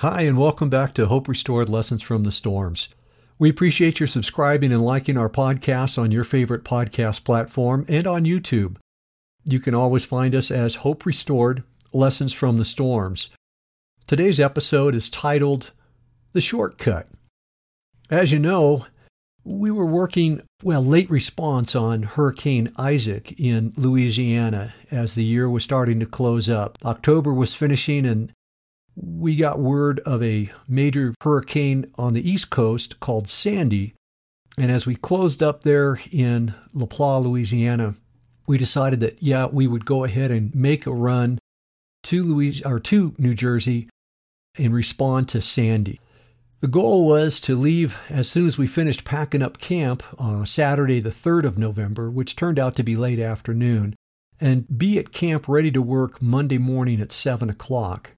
Hi, and welcome back to Hope Restored Lessons from the Storms. We appreciate your subscribing and liking our podcasts on your favorite podcast platform and on YouTube. You can always find us as Hope Restored Lessons from the Storms. Today's episode is titled The Shortcut. As you know, we were working, late response on Hurricane Isaac in Louisiana as the year was starting to close up. October was finishing and we got word of a major hurricane on the East Coast called Sandy, and as we closed up there in Laplace, Louisiana, we decided that, we would go ahead and make a run to New Jersey and respond to Sandy. The goal was to leave as soon as we finished packing up camp on Saturday the 3rd of November, which turned out to be late afternoon, and be at camp ready to work Monday morning at 7 o'clock.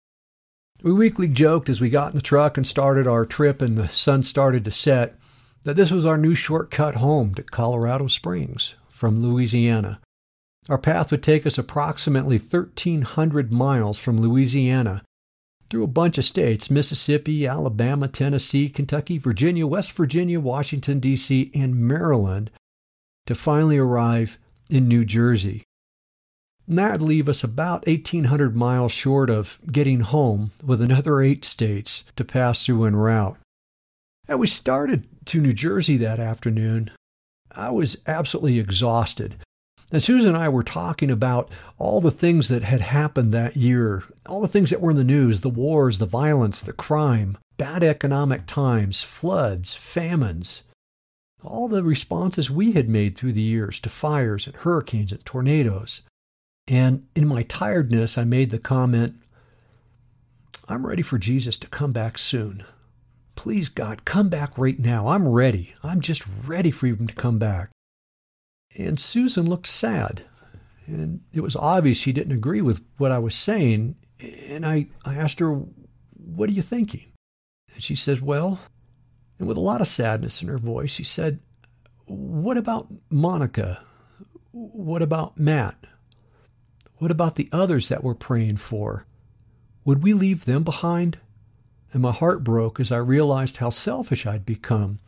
We weakly joked as we got in the truck and started our trip and the sun started to set that this was our new shortcut home to Colorado Springs from Louisiana. Our path would take us approximately 1,300 miles from Louisiana through a bunch of states: Mississippi, Alabama, Tennessee, Kentucky, Virginia, West Virginia, Washington, D.C., and Maryland to finally arrive in New Jersey. And that would leave us about 1,800 miles short of getting home, with another 8 states to pass through en route. And we started to New Jersey that afternoon. I was absolutely exhausted. And Susan and I were talking about all the things that had happened that year, all the things that were in the news: the wars, the violence, the crime, bad economic times, floods, famines, all the responses we had made through the years to fires and hurricanes and tornadoes. And in my tiredness, I made the comment, "I'm ready for Jesus to come back soon. Please, God, come back right now. I'm ready. I'm just ready for him to come back." And Susan looked sad. And it was obvious she didn't agree with what I was saying. And I asked her, "What are you thinking?" And she says, and with a lot of sadness in her voice, she said, "What about Monica? What about Matt? What about the others that we're praying for? Would we leave them behind?" And my heart broke as I realized how selfish I'd become.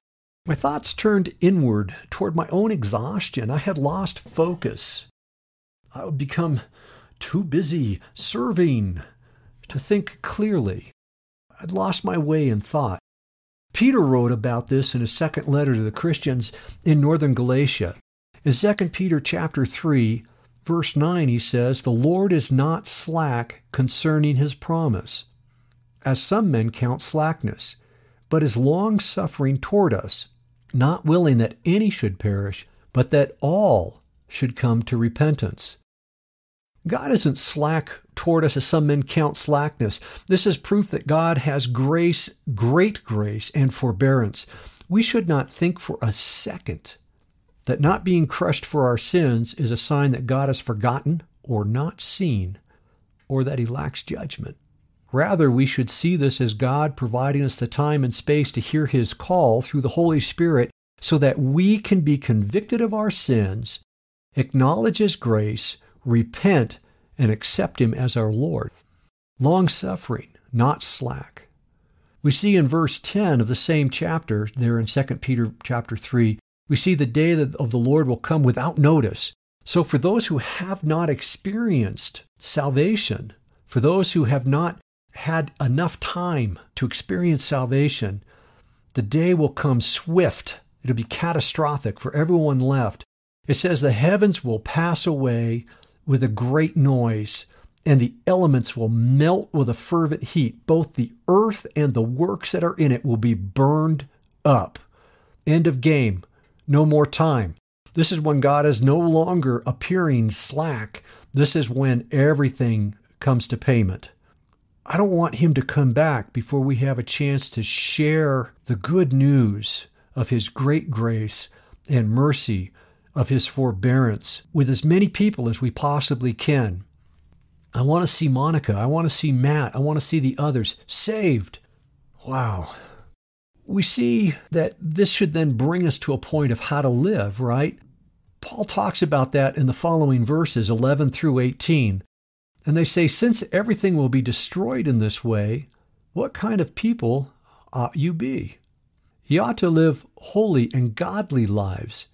My thoughts turned inward toward my own exhaustion. I had lost focus. I would become too busy serving to think clearly. I'd lost my way in thought. Peter wrote about this in his second letter to the Christians in northern Galatia. In 2 Peter chapter 3, Verse 9, he says, "The Lord is not slack concerning his promise, as some men count slackness, but is long-suffering toward us, not willing that any should perish, but that all should come to repentance." God isn't slack toward us as some men count slackness. This is proof that God has grace, great grace, and forbearance. We should not think for a second that not being crushed for our sins is a sign that God has forgotten or not seen, or that he lacks judgment. Rather, we should see this as God providing us the time and space to hear his call through the Holy Spirit so that we can be convicted of our sins, acknowledge his grace, repent, and accept him as our Lord. Long-suffering, not slack. We see in verse 10 of the same chapter, there in 2 Peter chapter 3, we see the day of the Lord will come without notice. So for those who have not experienced salvation, for those who have not had enough time to experience salvation, the day will come swift. It'll be catastrophic for everyone left. It says the heavens will pass away with a great noise, and the elements will melt with a fervent heat. Both the earth and the works that are in it will be burned up. End of game. No more time. This is when God is no longer appearing slack. This is when everything comes to payment. I don't want him to come back before we have a chance to share the good news of his great grace and mercy, of his forbearance, with as many people as we possibly can. I want to see Monica. I want to see Matt. I want to see the others saved. Wow. We see that this should then bring us to a point of how to live, right? Paul talks about that in the following verses, 11 through 18. And they say, "Since everything will be destroyed in this way, what kind of people ought you be? You ought to live holy and godly lives.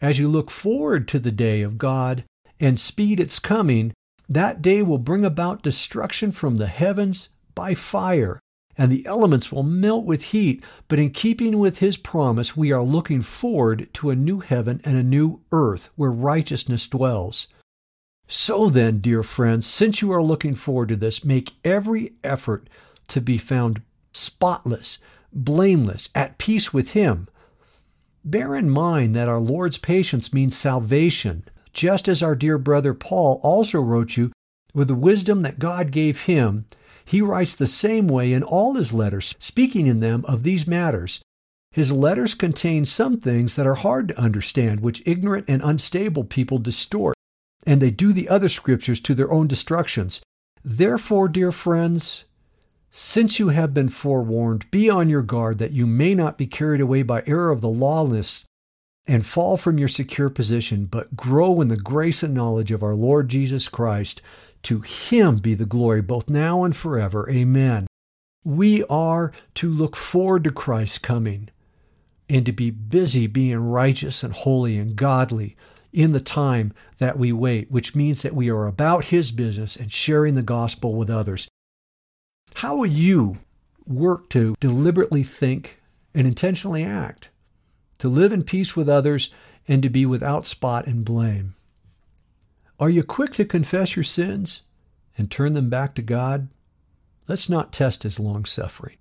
As you look forward to the day of God and speed its coming, that day will bring about destruction from the heavens by fire, and the elements will melt with heat. But in keeping with his promise, we are looking forward to a new heaven and a new earth where righteousness dwells. So then, dear friends, since you are looking forward to this, make every effort to be found spotless, blameless, at peace with him. Bear in mind that our Lord's patience means salvation, just as our dear brother Paul also wrote you with the wisdom that God gave him. He writes the same way in all his letters, speaking in them of these matters. His letters contain some things that are hard to understand, which ignorant and unstable people distort, and they do the other scriptures to their own destructions. Therefore, dear friends, since you have been forewarned, be on your guard that you may not be carried away by error of the lawless and fall from your secure position, but grow in the grace and knowledge of our Lord Jesus Christ. To him be the glory both now and forever. Amen. We are to look forward to Christ's coming and to be busy being righteous and holy and godly in the time that we wait, which means that we are about his business and sharing the gospel with others. How will you work to deliberately think and intentionally act, to live in peace with others, and to be without spot and blame? Are you quick to confess your sins and turn them back to God? Let's not test his long-suffering.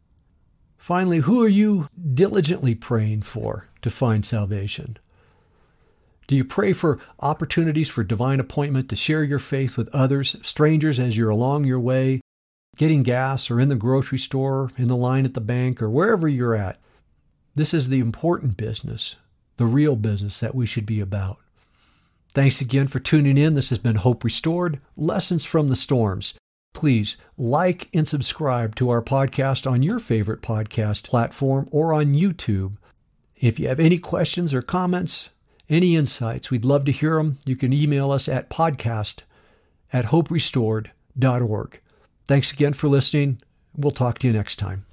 Finally, who are you diligently praying for to find salvation? Do you pray for opportunities for divine appointment to share your faith with others, strangers as you're along your way, getting gas or in the grocery store, in the line at the bank, or wherever you're at? This is the important business, the real business that we should be about. Thanks again for tuning in. This has been Hope Restored, Lessons from the Storms. Please like and subscribe to our podcast on your favorite podcast platform or on YouTube. If you have any questions or comments, any insights, we'd love to hear them. You can email us at podcast@hoperestored.org. Thanks again for listening. We'll talk to you next time.